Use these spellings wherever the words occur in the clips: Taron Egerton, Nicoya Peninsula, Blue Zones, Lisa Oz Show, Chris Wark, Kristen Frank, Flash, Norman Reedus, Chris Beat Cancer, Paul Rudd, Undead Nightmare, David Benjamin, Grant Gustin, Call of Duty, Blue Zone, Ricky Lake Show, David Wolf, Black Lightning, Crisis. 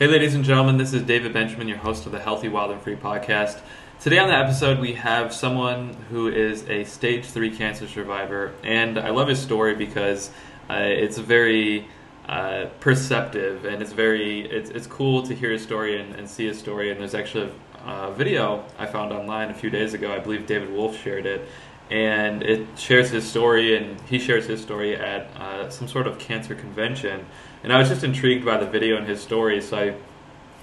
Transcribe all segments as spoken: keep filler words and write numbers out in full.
Hey ladies and gentlemen, this is David Benjamin, your host of the Healthy, Wild, and Free podcast. Today on the episode we have someone who is a stage three cancer survivor, and I love his story because uh, it's very uh, perceptive, and it's very it's it's cool to hear his story and, and see his story. And there's actually a uh, video I found online a few days ago. I believe David Wolf shared it, and it shares his story, and he shares his story at uh, some sort of cancer convention. And I was just intrigued by the video and his story, so I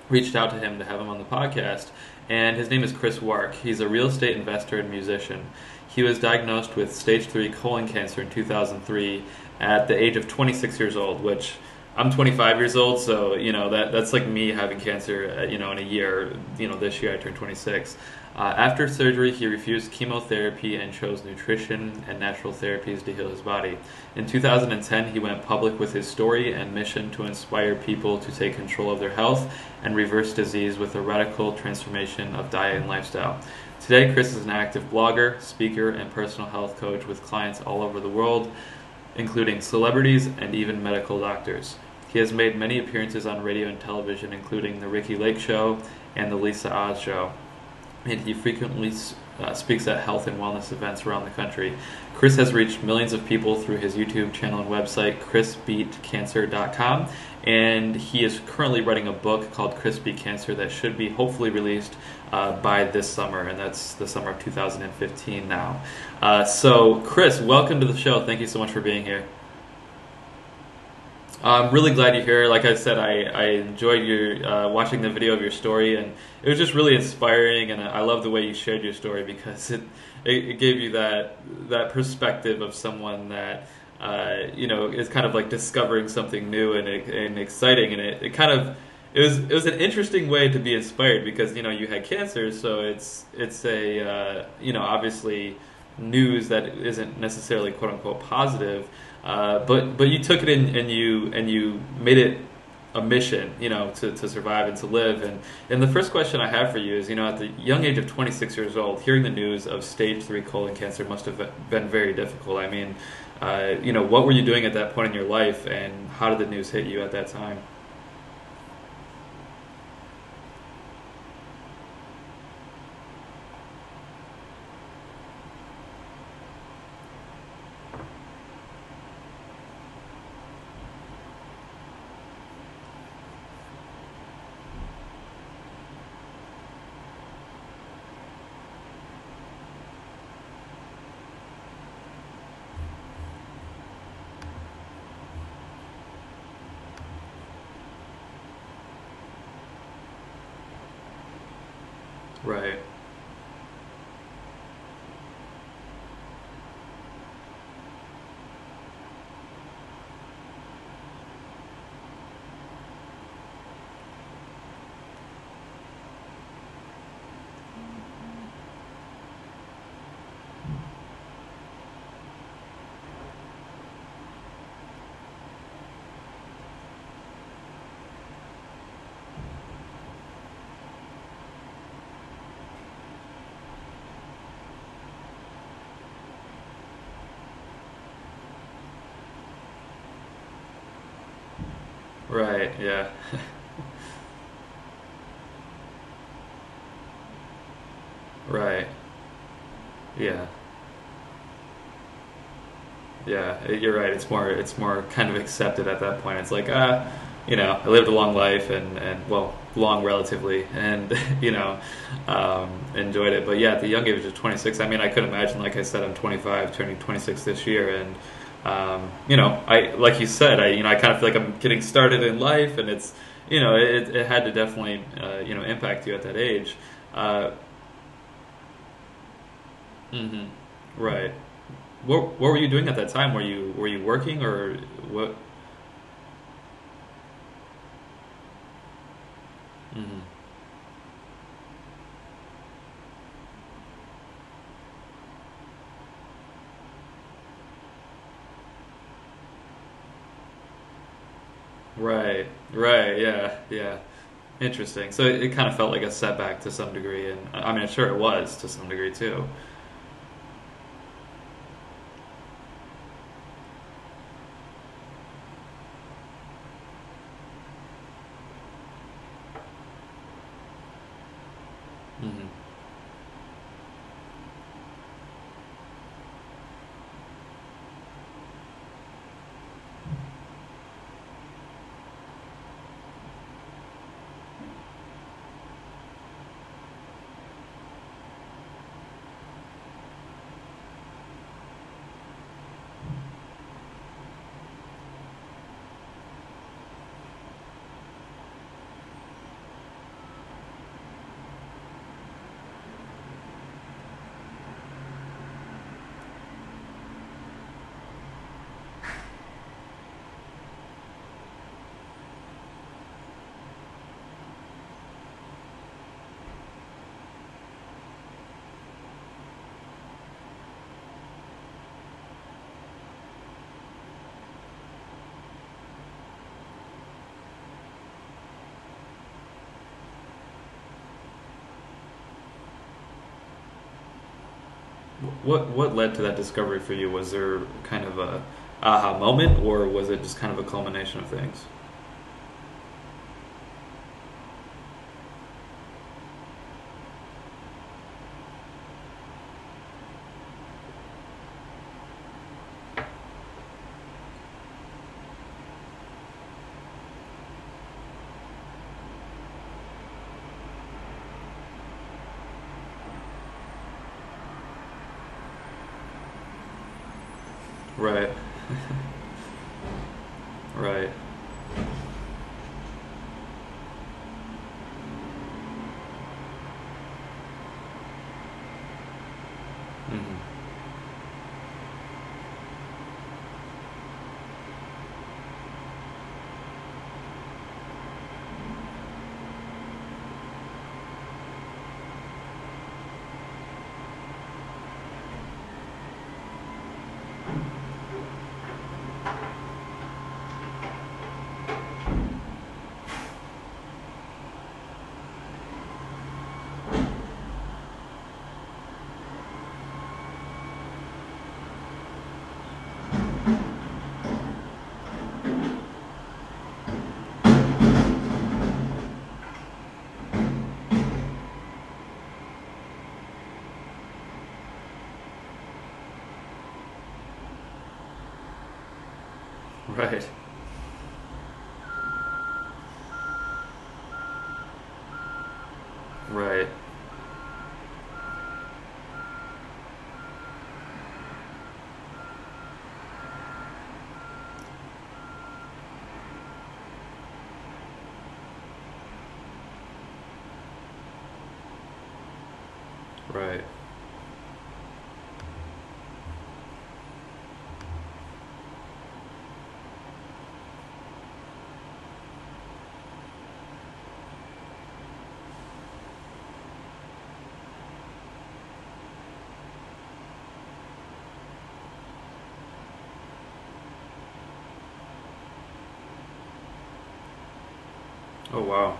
reached out to him to have him on the podcast. And his name is Chris Wark. He's a real estate investor and musician. He was diagnosed with stage three colon cancer in two thousand three at the age of twenty-six years old, which I'm twenty-five years old, so you know that that's like me having cancer, you know, in a year. You know, this year I turned twenty-six. Uh, after surgery, he refused chemotherapy and chose nutrition and natural therapies to heal his body. In two thousand ten, he went public with his story and mission to inspire people to take control of their health and reverse disease with a radical transformation of diet and lifestyle. Today, Chris is an active blogger, speaker, and personal health coach with clients all over the world, including celebrities and even medical doctors. He has made many appearances on radio and television, including the Ricky Lake Show and the Lisa Oz Show. And he frequently uh, speaks at health and wellness events around the country. Chris has reached millions of people through his YouTube channel and website, chris beat cancer dot com, and he is currently writing a book called Chris Beat Cancer that should be hopefully released uh, by this summer, and that's the summer of two thousand fifteen now. Uh, so, Chris, welcome to the show. Thank you so much for being here. I'm really glad you're here. Like I said, I, I enjoyed your uh, watching the video of your story, and it was just really inspiring, and I love the way you shared your story because it, it, it gave you that that perspective of someone that, uh, you know, is kind of like discovering something new and, and exciting, and it, it kind of, it was it was an interesting way to be inspired because, you know, you had cancer, so it's, it's a, uh, you know, obviously news that isn't necessarily quote-unquote positive. Uh, but but you took it in and you and you made it a mission, you know, to, to survive and to live. And, and the first question I have for you is, you know, at the young age of twenty-six years old, hearing the news of stage three colon cancer must have been very difficult. I mean, uh, you know, what were you doing at that point in your life, and how did the news hit you at that time? Right. Right, yeah. Right. Yeah. Yeah, it- you're right. It's more it's more kind of accepted at that point. It's like, ah, you know, I lived a long life and and well, long relatively, and you know, um enjoyed it. But yeah, at the young age of twenty-six, I mean, I could imagine, like I said, I'm twenty-five, turning twenty-six this year, and Um, you know, I like you said, I you know I kind of feel like I'm getting started in life, and it's you know it, it had to definitely uh, you know impact you at that age. Uh, mhm. Right. What what were you doing at that time? Were you were you working or what? Mhm. Right, right, yeah, yeah. Interesting. So it, it kind of felt like a setback to some degree, and I mean, sure it was to some degree too. What what led to that discovery for you? Was there kind of a aha moment, or was it just kind of a culmination of things? Right. Right. Mm-hmm. Right. Right. Right. Oh, wow.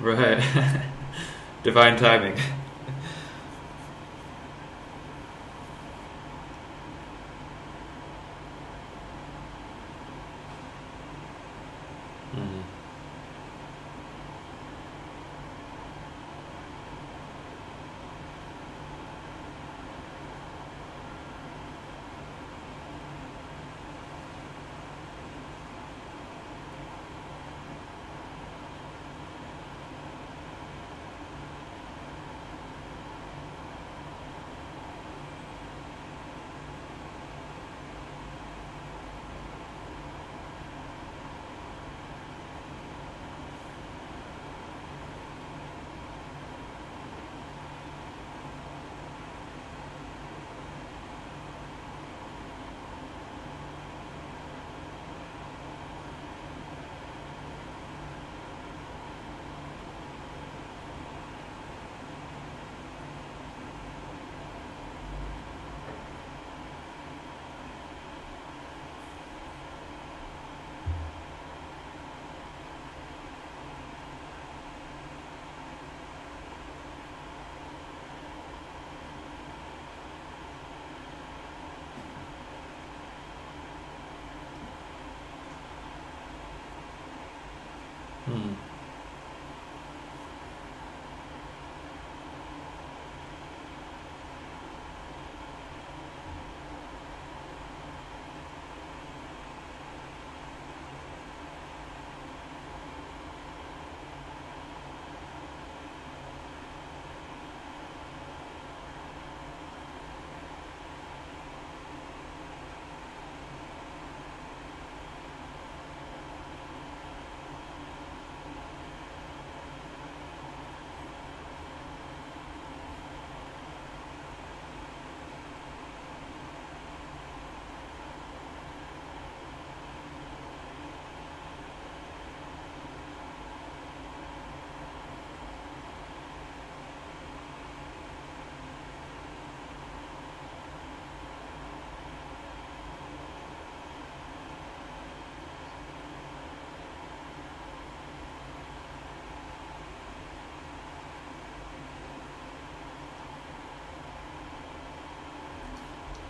Right. Divine timing. Mm-hmm. Hmm.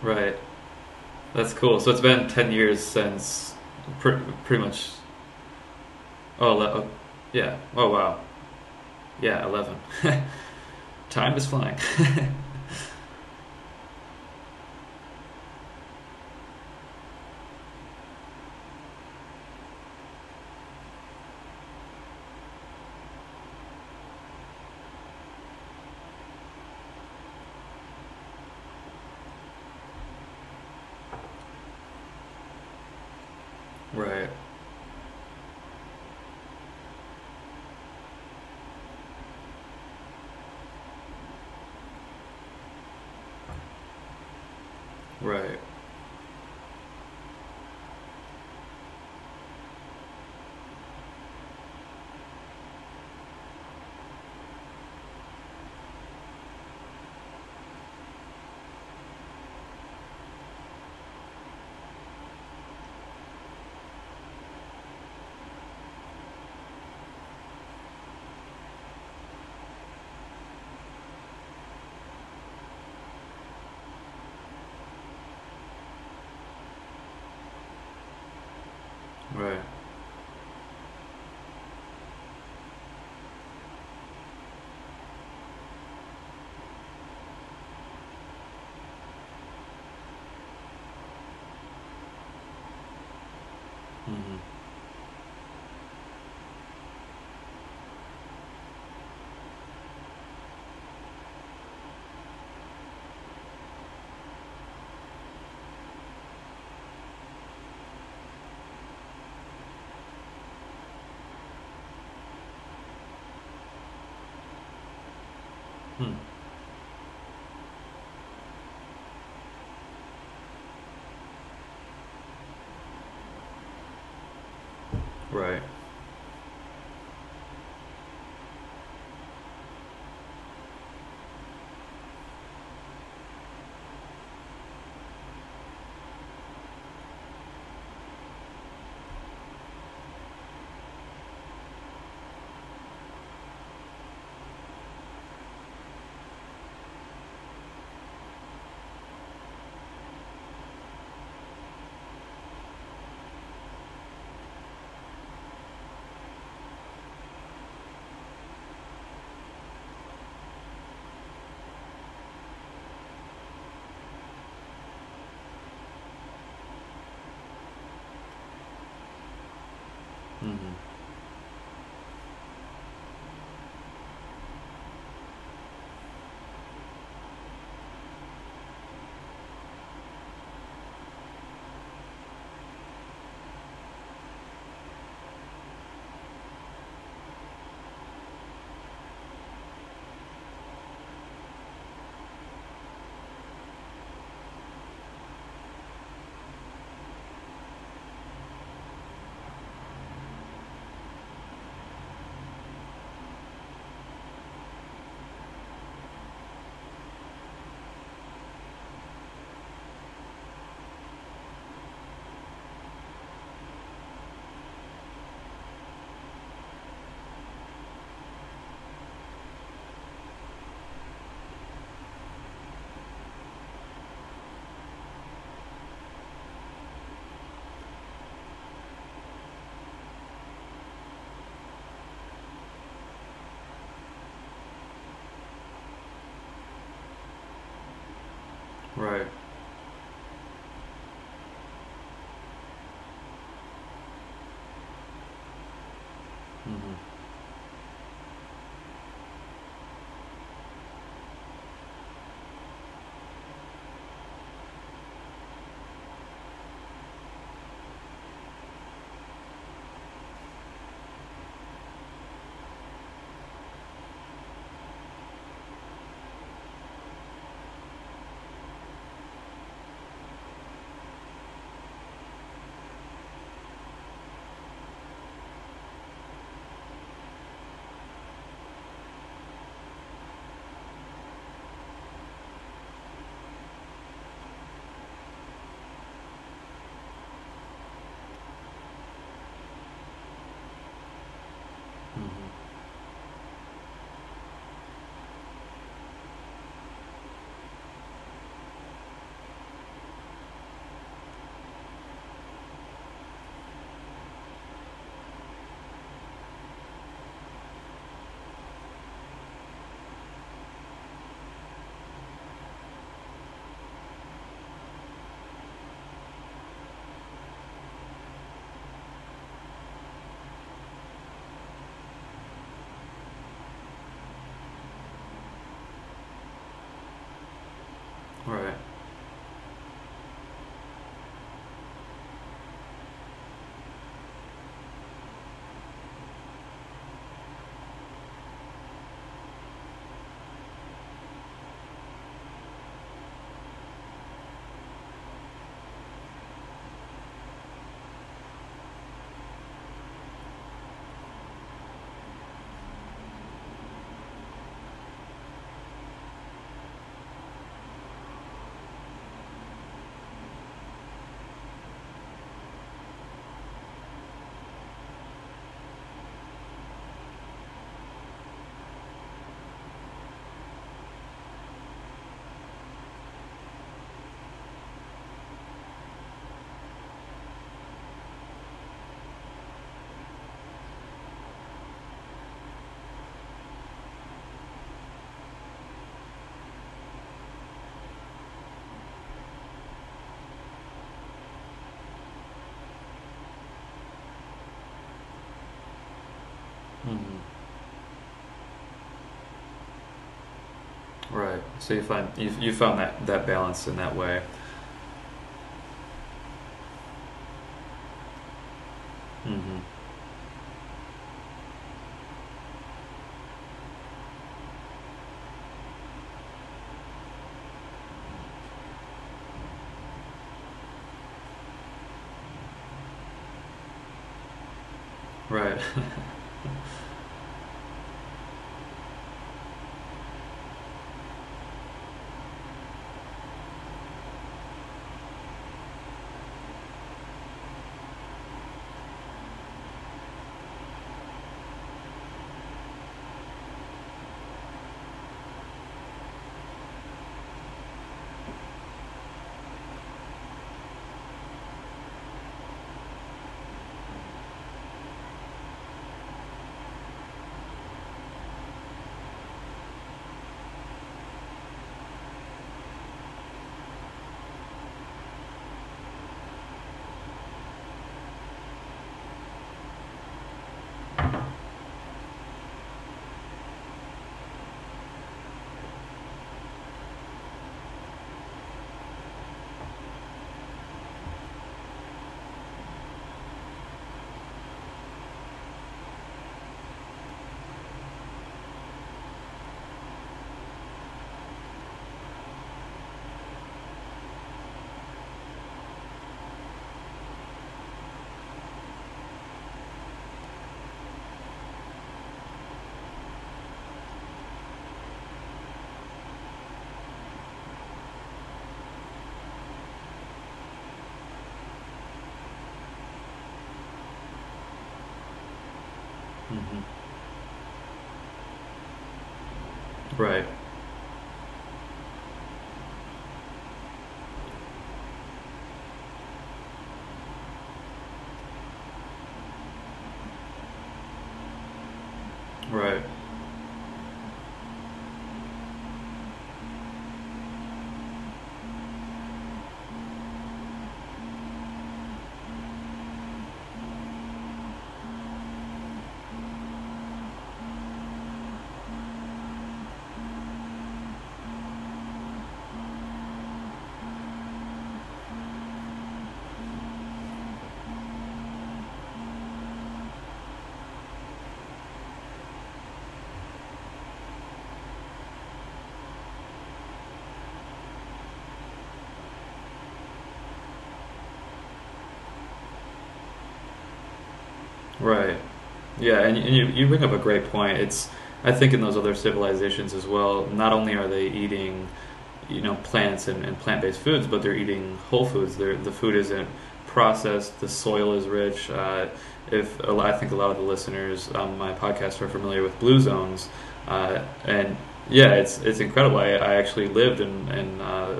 Right, that's cool. So it's been ten years since pre pretty much. Oh, yeah. Oh, wow. Yeah, eleven. Time is flying. Right. Right. Right. Mm-hmm. Hmm. Right. Mm-hmm. Mm-hmm. Right. Mm-hmm. Right. So you find you you found that that balance in that way. Mm-hmm. Right. Mm-hmm. Right. Right. Right. Yeah, and, and you, you bring up a great point. It's, I think in those other civilizations as well, not only are they eating, you know, plants and, and plant-based foods, but they're eating whole foods. They're, the food isn't processed. The soil is rich. Uh, if I think a lot of the listeners on my podcast are familiar with Blue Zones, uh, and yeah, it's it's incredible. I, I actually lived in, in uh,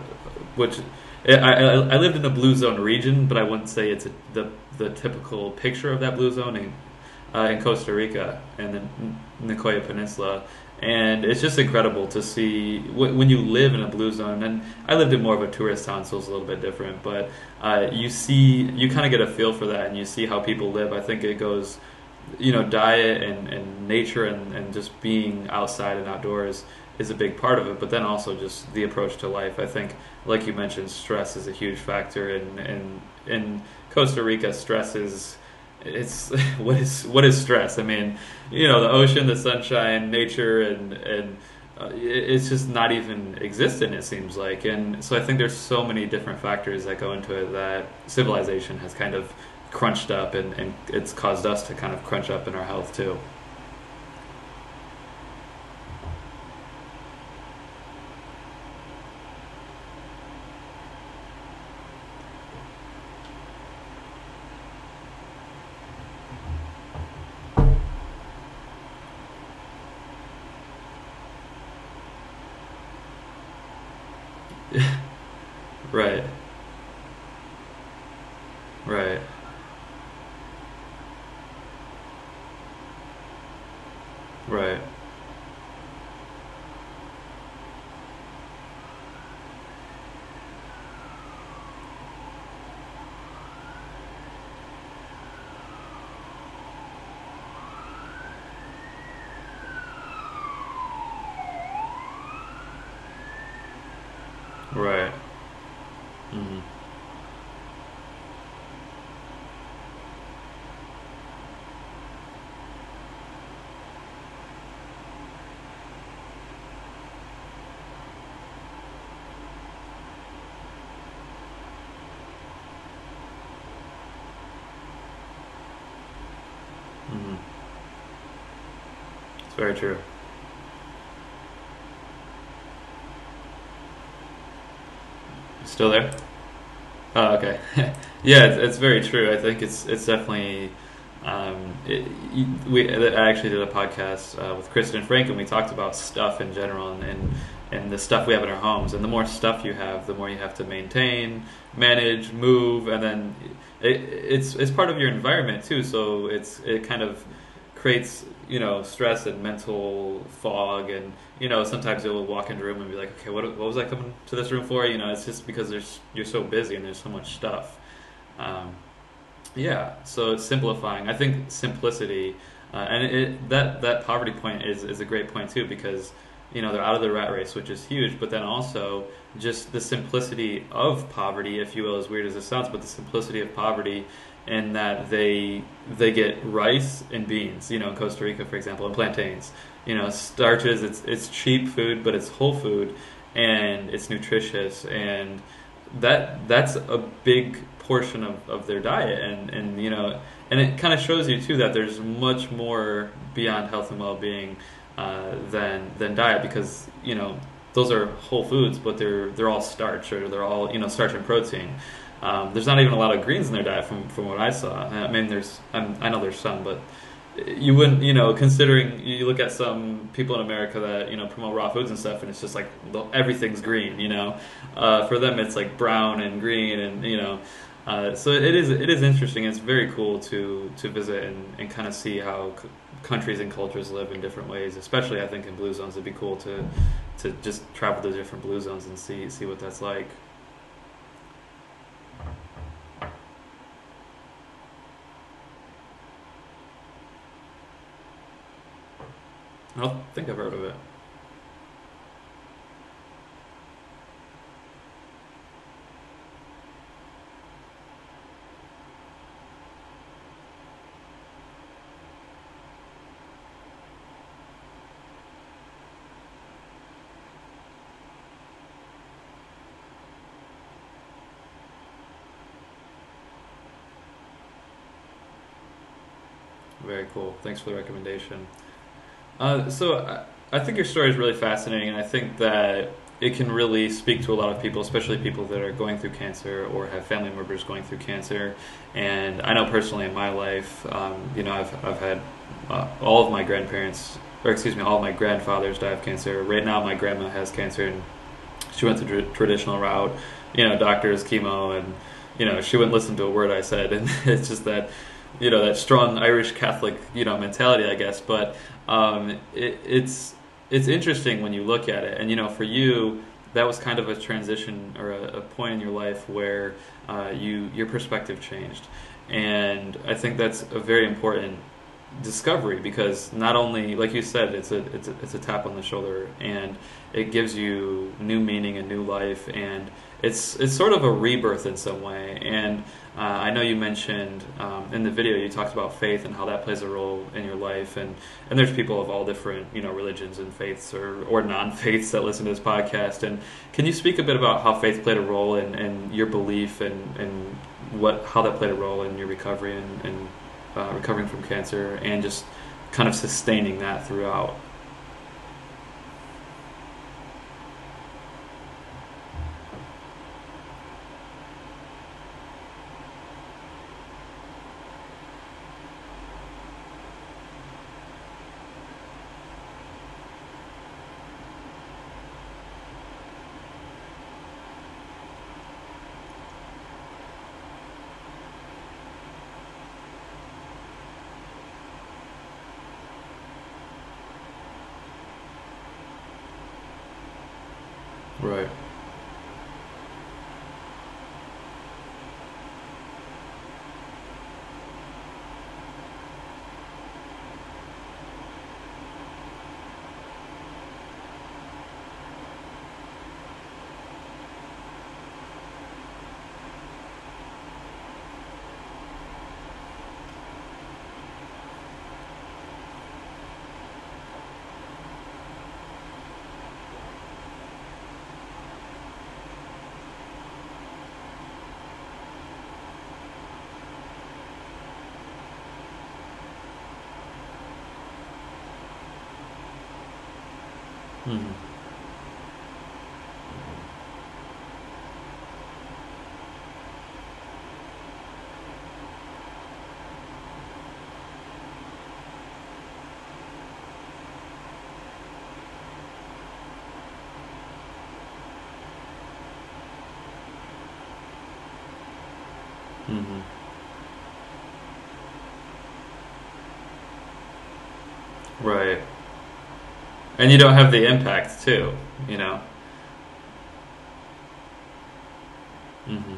which I, I lived in a Blue Zone region, but I wouldn't say it's a, the the typical picture of that Blue Zone. And, Uh, in Costa Rica and the Nicoya Peninsula, and it's just incredible to see w- when you live in a blue zone. And I lived in more of a tourist town, so it's a little bit different, but uh, you see, you kind of get a feel for that, and you see how people live. I think it goes, you know, diet and, and nature and, and just being outside and outdoors is a big part of it, but then also just the approach to life. I think, like you mentioned, stress is a huge factor, and in, in, in Costa Rica, stress is... It's what is what is stress? I mean, you know, the ocean, the sunshine, nature, and and uh, it's just not even existent, it seems like. And so I think there's so many different factors that go into it that civilization has kind of crunched up, and, and it's caused us to kind of crunch up in our health too. Right. Right. Right. Right. Mm-hmm. Mm-hmm. It's very true. Still there? Oh, okay. Yeah, it's, it's very true. I think it's it's definitely. Um, it, you- we I actually did a podcast uh, with Kristen Frank, and we talked about stuff in general, and, and and the stuff we have in our homes. And the more stuff you have, the more you have to maintain, manage, move, and then it, it's it's part of your environment too. So it's it kind of creates, you know, stress and mental fog. And, you know, sometimes you'll walk into a room and be like, okay, what, what was I coming to this room for? You know, it's just because there's you're so busy and there's so much stuff. Um, yeah, so it's simplifying. I think simplicity, uh, and it, that that poverty point is is a great point too, because, you know, they're out of the rat race, which is huge. But then also just the simplicity of poverty, if you will, as weird as it sounds, but the simplicity of poverty, in that they they get rice and beans, you know, in Costa Rica, for example, and plantains. You know, starches. It's it's cheap food, but it's whole food, and it's nutritious, and that that's a big portion of, of their diet, and, and you know, and it kind of shows you too that there's much more beyond health and well being uh, than than diet, because, you know, those are whole foods, but they're they're all starch, or they're all, you know, starch and protein. Um, there's not even a lot of greens in their diet, from from what I saw. I mean, there's I'm, I know there's some, but you wouldn't, you know, considering you look at some people in America that, you know, promote raw foods and stuff, and it's just like the- everything's green, you know. Uh, for them, it's like brown and green, and, you know, uh, so it is it is interesting. It's very cool to to visit and, and kind of see how c- countries and cultures live in different ways. Especially, I think, in blue zones, it'd be cool to to just travel to different blue zones and see see what that's like. I don't think I've heard of it. Very cool. Thanks for the recommendation. Uh, so I, I think your story is really fascinating, and I think that it can really speak to a lot of people, especially people that are going through cancer or have family members going through cancer. And I know personally in my life, um, you know, I've I've had uh, all of my grandparents, or excuse me, all of my grandfathers die of cancer. Right now, my grandma has cancer, and she went the tr- traditional route, you know, doctors, chemo, and you know, she wouldn't listen to a word I said. And it's just that, you know, that strong Irish Catholic, you know, mentality, I guess. But um, it, it's. It's interesting when you look at it, and you know, for you, that was kind of a transition or a, a point in your life where uh, you your perspective changed, and I think that's a very important discovery, because not only, like you said, it's a it's a, it's a tap on the shoulder, and it gives you new meaning and new life, and it's it's sort of a rebirth in some way. And uh, I know you mentioned um, in the video, you talked about faith and how that plays a role in your life, and, and there's people of all different, you know, religions and faiths or, or non-faiths that listen to this podcast. And can you speak a bit about how faith played a role in, in your belief and, and what how that played a role in your recovery and, and uh, recovering from cancer, and just kind of sustaining that throughout? Right. Mm-hmm. Mm-hmm. Right. And you don't have the impact too, you know. Mm-hmm.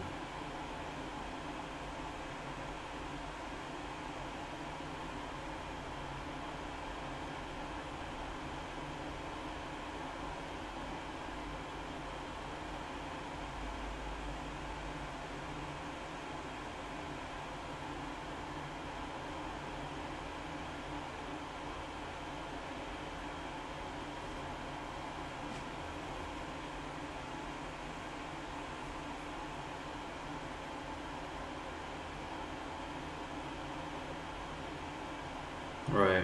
Right.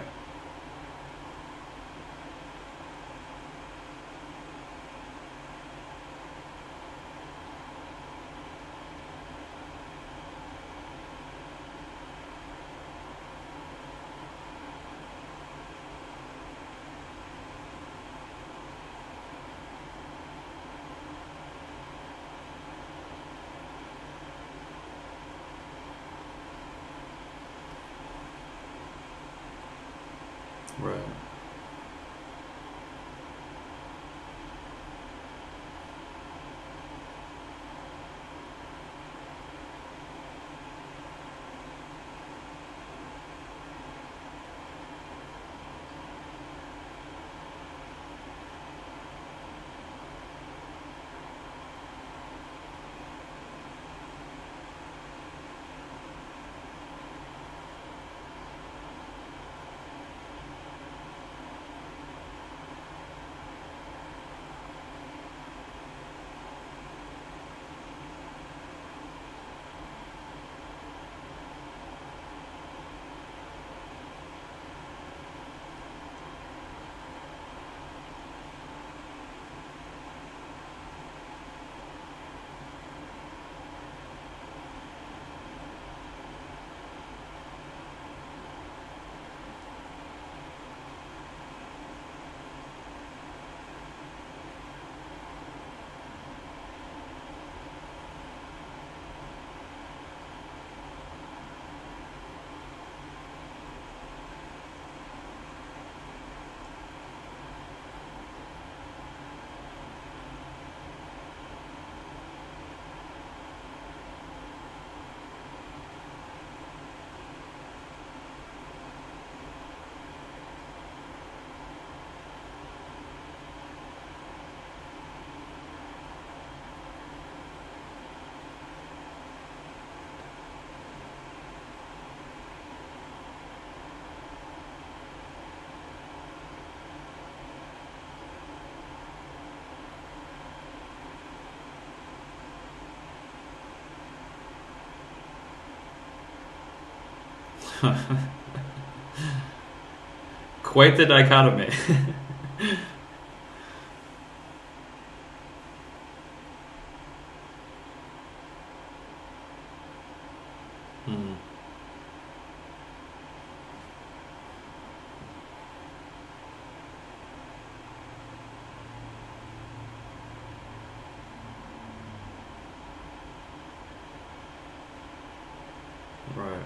Right. Quite the dichotomy. hmm. Right.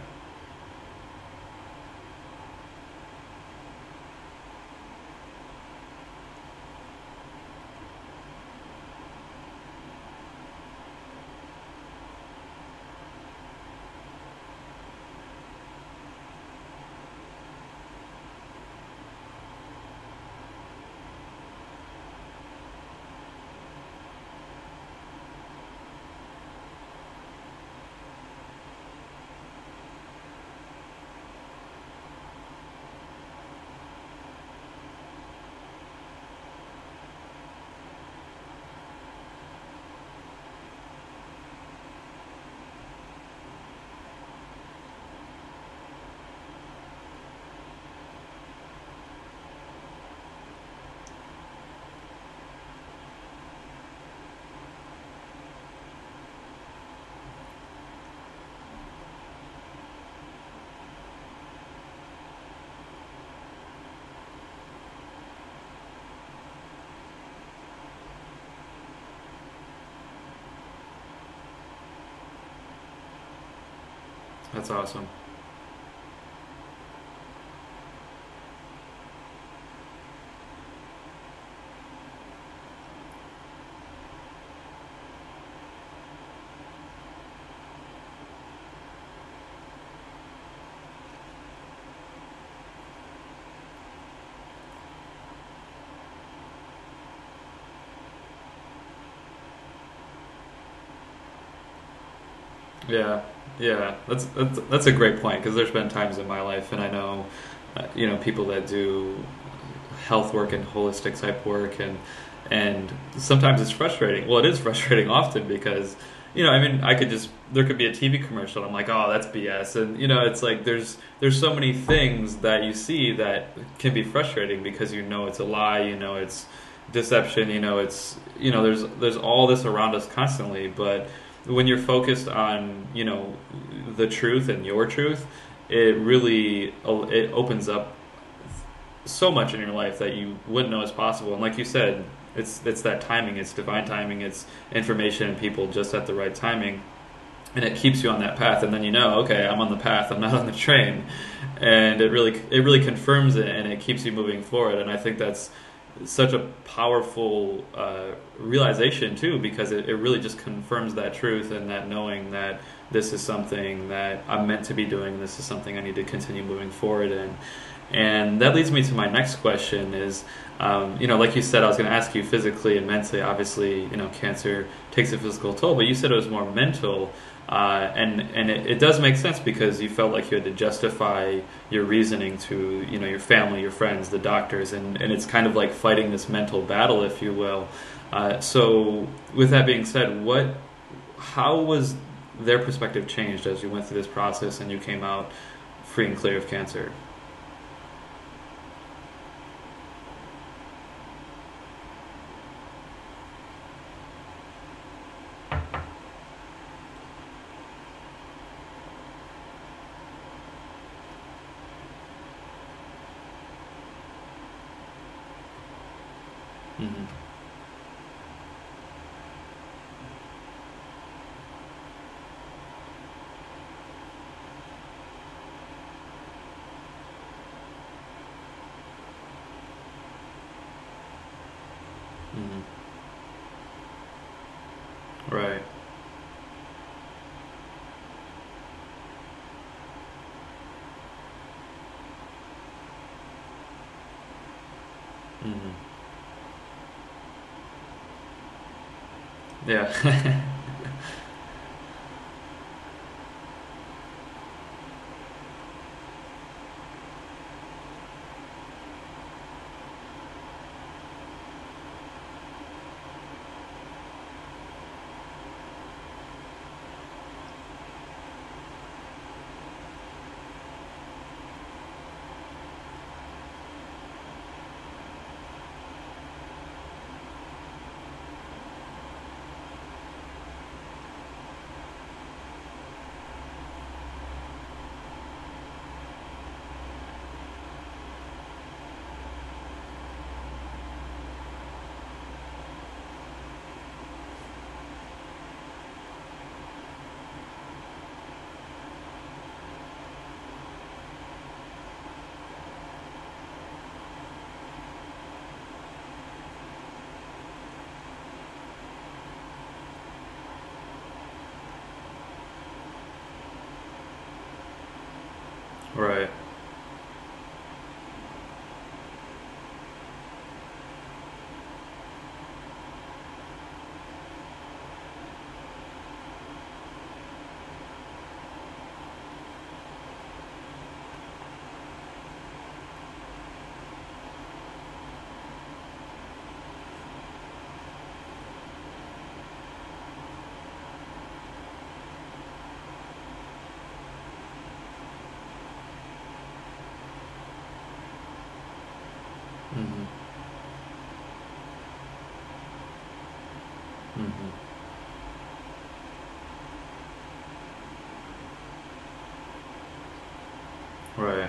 That's awesome. Yeah. Yeah, that's that's that's a great point, because there's been times in my life, and I know, uh, you know, people that do health work and holistic type work, and and sometimes it's frustrating. Well, it is frustrating often because, you know, I mean, I could just there could be a T V commercial, and I'm like, oh, that's B S, and you know, it's like there's there's so many things that you see that can be frustrating because you know it's a lie, you know it's deception, you know it's you know there's there's all this around us constantly, but when you're focused on, you know, the truth and your truth, it really it opens up so much in your life that you wouldn't know is possible. And like you said, it's it's that timing, it's divine timing, it's information and people just at the right timing, and it keeps you on that path. And then you know, okay, I'm on the path, I'm not on the train, and it really it really confirms it, and it keeps you moving forward. And I think that's such a powerful uh, realization too, because it, it really just confirms that truth and that knowing that this is something that I'm meant to be doing, this is something I need to continue moving forward in. And that leads me to my next question is, um, you know, like you said, I was going to ask you physically and mentally, obviously, you know, cancer takes a physical toll, but you said it was more mental. Uh, and and it, it does make sense, because you felt like you had to justify your reasoning to, you know, your family, your friends, the doctors, and, and it's kind of like fighting this mental battle, if you will. Uh, so with that being said, what, how was their perspective changed as you went through this process and you came out free and clear of cancer? Mm-hmm. Mm-hmm. Right. Mm-hmm. Yeah. Right. Mm-hmm. Mm-hmm. Right.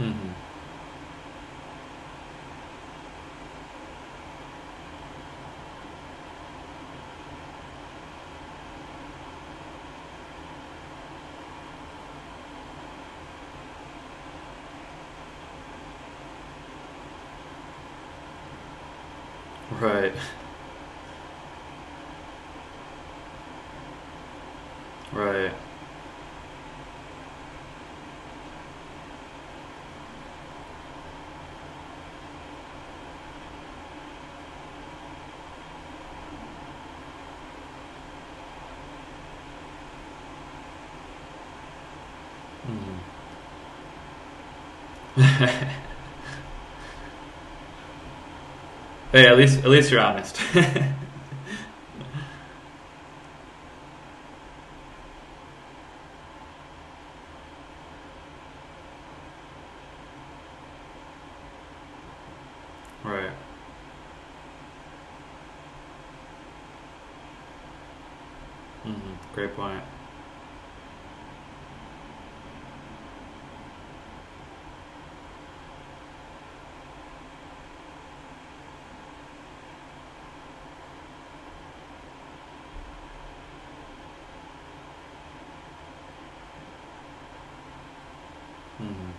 Mm-hmm. Mm-hmm. Right. Right. Mm-hmm. Hey, at least at least you're honest. Right. Mm-hmm. Great point. Mm-hmm.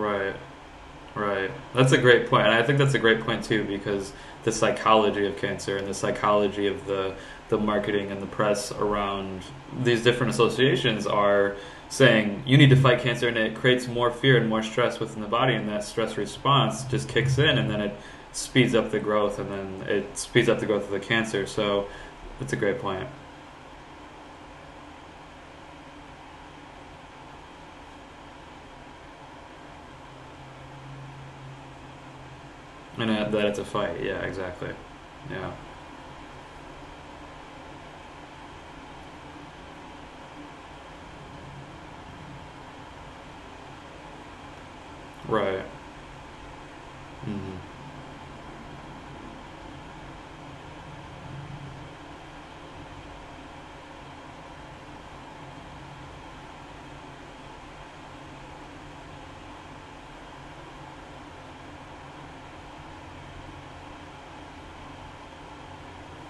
Right, right. That's a great point, and I think that's a great point too, because the psychology of cancer and the psychology of the the marketing and the press around these different associations are saying you need to fight cancer, and it creates more fear and more stress within the body, and that stress response just kicks in, and then it speeds up the growth, and then it speeds up the growth of the cancer. So that's a great point. And uh, that it's a fight. Yeah, exactly. Yeah. Right. Mm-hmm.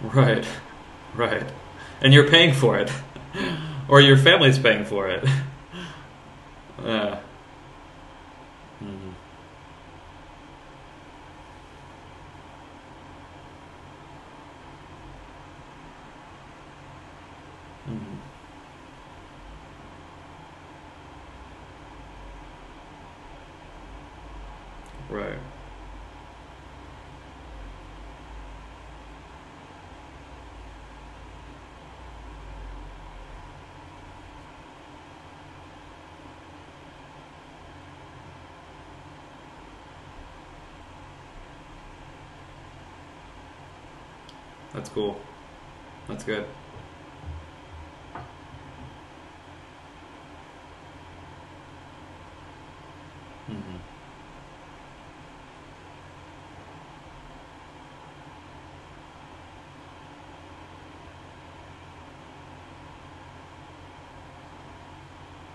Right, right. And you're paying for it. Or your family's paying for it. Yeah. Mm-hmm. Mm-hmm. Right. That's cool. That's good. Mm-hmm.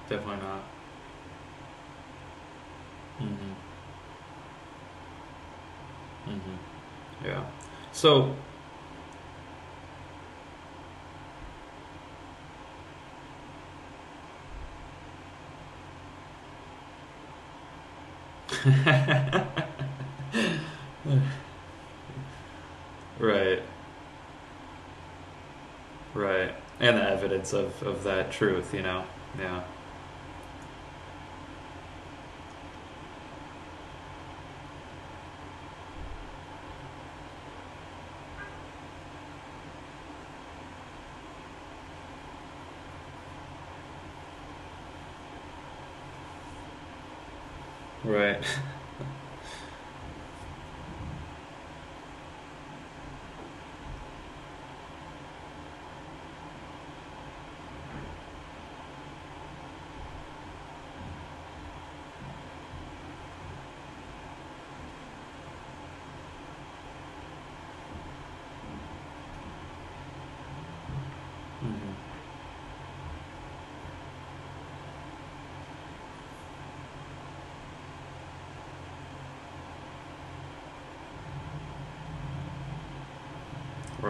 Definitely not. Mm-hmm. Mm-hmm. Yeah. So right, right, and the evidence of of that truth, you know, yeah, right.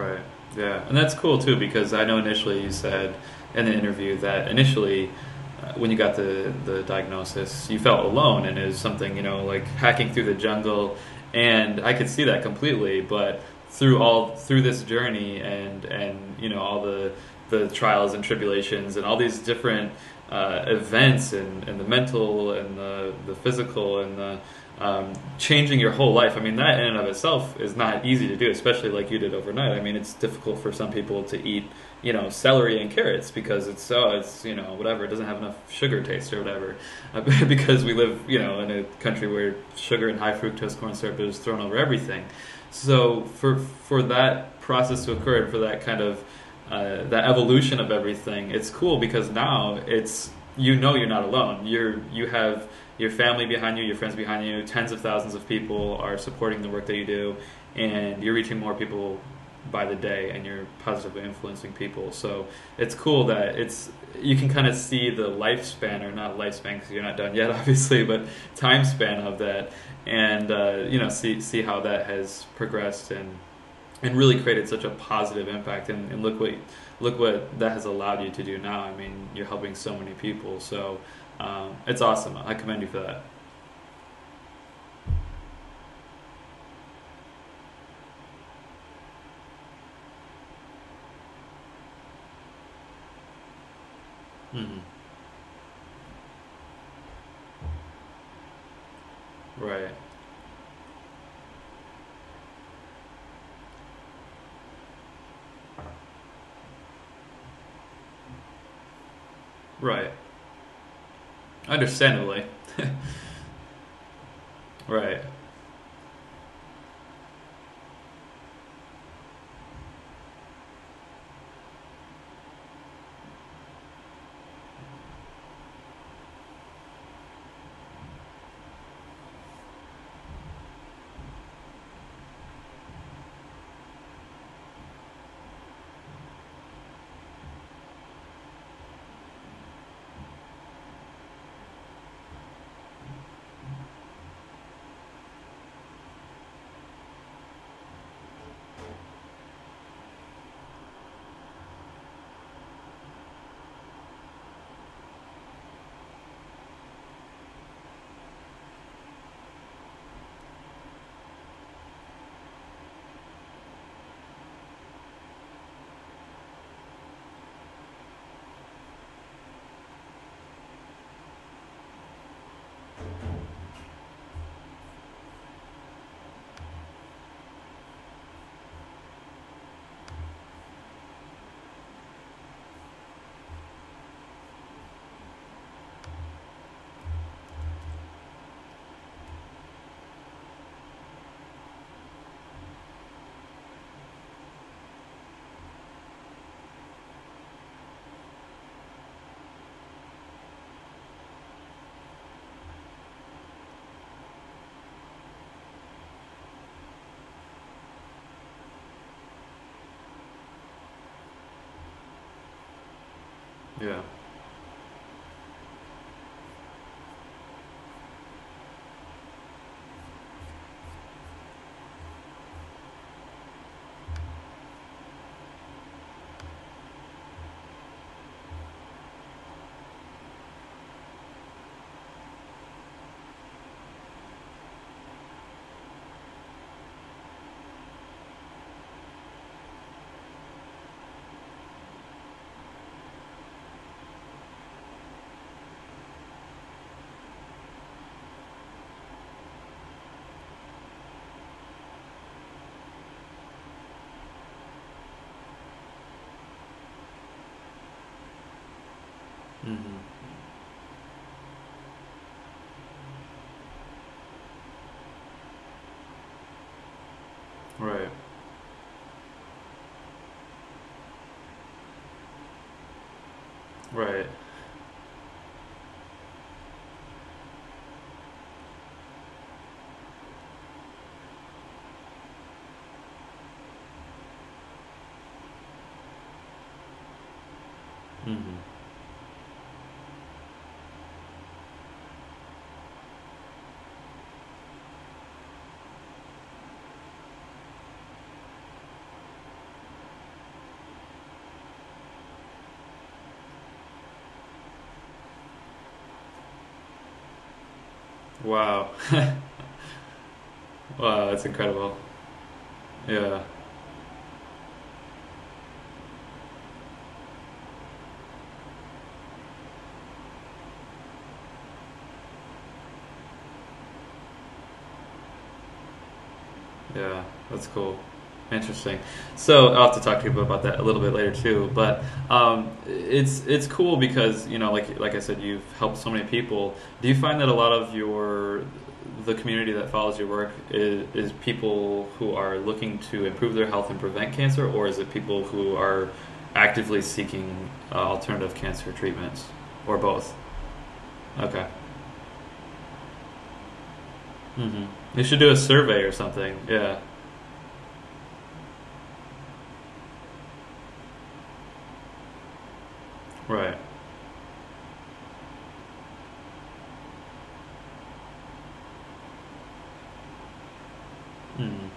Right. Yeah. And that's cool too, because I know initially you said in the interview that initially uh, when you got the, the diagnosis, you felt alone, and it was something, you know, like hacking through the jungle. And I could see that completely, but through all through this journey and, and you know, all the, the trials and tribulations and all these different uh, events and, and the mental and the, the physical and the Um, changing your whole life. I mean, that in and of itself is not easy to do, especially like you did overnight. I mean, it's difficult for some people to eat, you know, celery and carrots because it's so oh, it's you know whatever, it doesn't have enough sugar taste or whatever, uh, because we live, you know, in a country where sugar and high fructose corn syrup is thrown over everything. So for for that process to occur, and for that kind of uh, that evolution of everything, it's cool because now it's, you know, you're not alone. You're you have your family behind you, your friends behind you, tens of thousands of people are supporting the work that you do, and you're reaching more people by the day, and you're positively influencing people. So it's cool that it's, you can kind of see the lifespan, or not lifespan because you're not done yet obviously, but time span of that, and uh, you know, see see how that has progressed and and really created such a positive impact, and, and look what look what that has allowed you to do now. I mean, you're helping so many people, so Um, it's awesome. I commend you for that. Mm-hmm. Right. Right. Understandably. Right. Yeah. Mm-hmm. Right. Right. Mm-hmm. Wow. Wow, that's incredible. Yeah. Yeah, that's cool. Interesting. So I'll have to talk to people about that a little bit later too. But um, it's it's cool because you know, like like I said, you've helped so many people. Do you find that a lot of your the community that follows your work is, is people who are looking to improve their health and prevent cancer, or is it people who are actively seeking uh, alternative cancer treatments, or both? Okay. Mm-hmm. You should do a survey or something. Yeah. Right. Mm.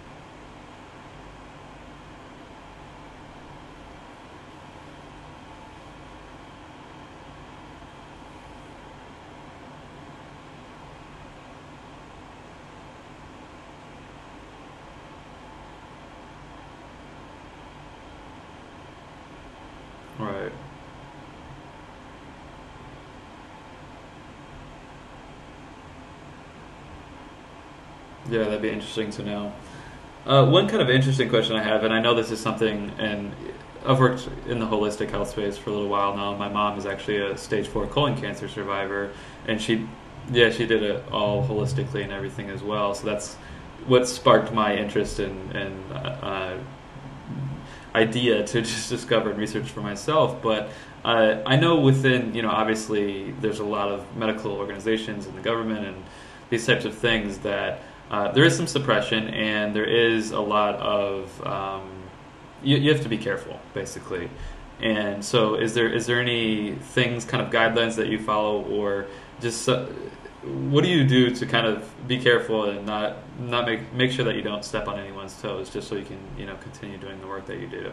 Right. Yeah, that'd be interesting to know. Uh, one kind of interesting question I have, and I know this is something, and I've worked in the holistic health space for a little while now. My mom is actually a stage four colon cancer survivor, and she, yeah, she did it all holistically and everything as well. So that's what sparked my interest and and uh, idea to just discover and research for myself. But uh, I know within, you know, obviously there's a lot of medical organizations and the government and these types of things that uh, there is some suppression, and there is a lot of um, you, you have to be careful basically. And so is there is there any things, kind of guidelines that you follow, or just uh, what do you do to kind of be careful and not not make make sure that you don't step on anyone's toes, just so you can, you know, continue doing the work that you do?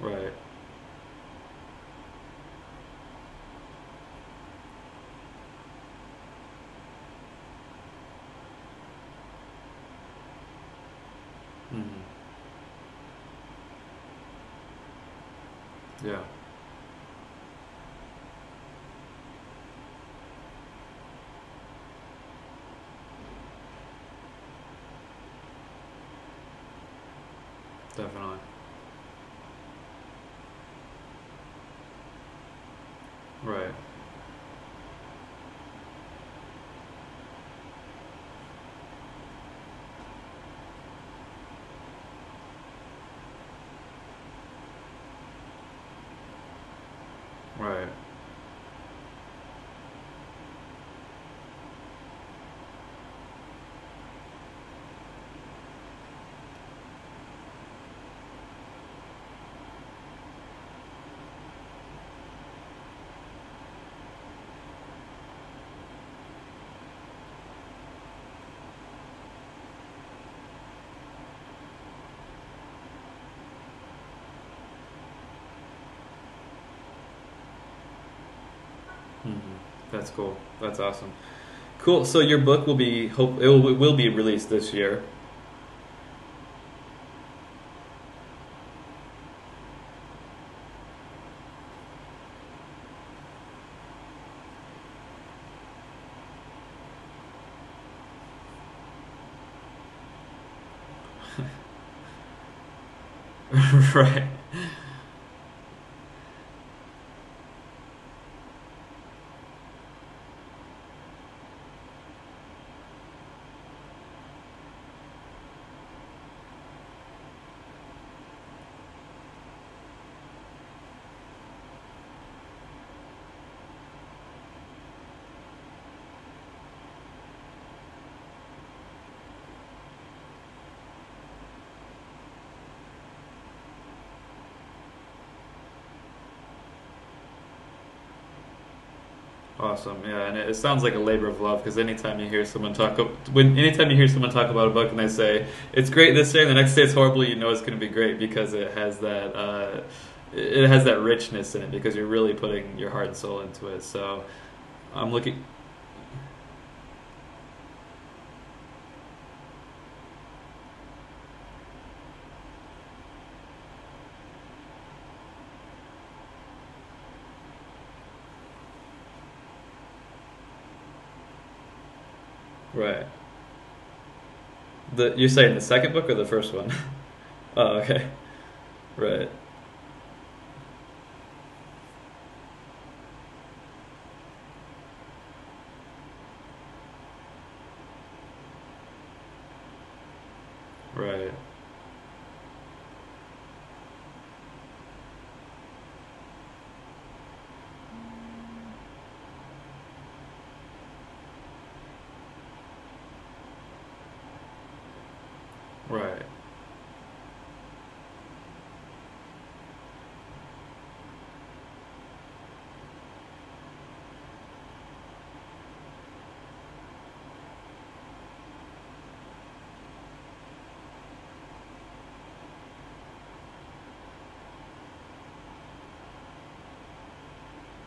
Right. Mm-hmm. Yeah. haven't I? Right. Right. Mm-hmm. That's cool. That's awesome. Cool. So your book will be hope it will, it will be released this year. Right. Awesome, yeah, and it, it sounds like a labor of love, because anytime you hear someone talk, when anytime you hear someone talk about a book and they say it's great this day, and the next day it's horrible, you know it's going to be great because it has that uh, it has that richness in it because you're really putting your heart and soul into it. So I'm looking. Right. The you're saying the second book or the first one? Oh, okay. Right. Right. Right.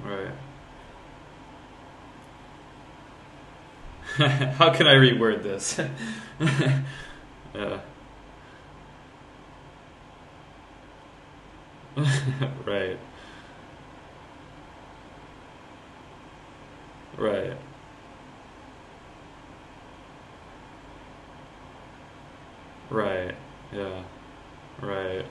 Right. How can I reword this? Yeah. Right. Right. Right. Yeah. Right.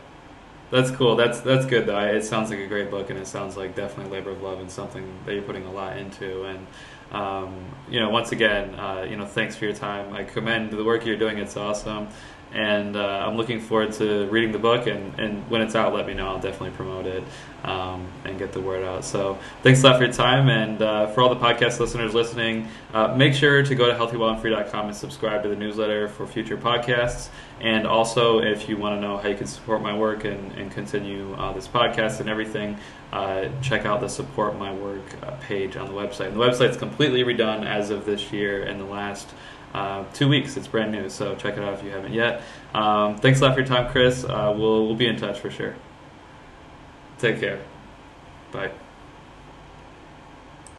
That's cool. That's that's good though. I- It sounds like a great book, and it sounds like definitely labor of love and something that you're putting a lot into. And um, you know, once again, uh, you know, thanks for your time. I commend the work you're doing. It's awesome, and uh, I'm looking forward to reading the book. And, and when it's out, let me know. I'll definitely promote it um, and get the word out. So thanks a lot for your time, and uh, for all the podcast listeners listening, uh, make sure to go to healthy well and free dot com and subscribe to the newsletter for future podcasts. And also, if you want to know how you can support my work and, and continue uh, this podcast and everything, uh, check out the Support My Work uh, page on the website. And the website's completely redone as of this year and the last Uh, two weeks. It's brand new, so check it out if you haven't yet. Um, thanks a lot for your time, Chris. Uh, we'll we'll be in touch for sure. Take care. Bye.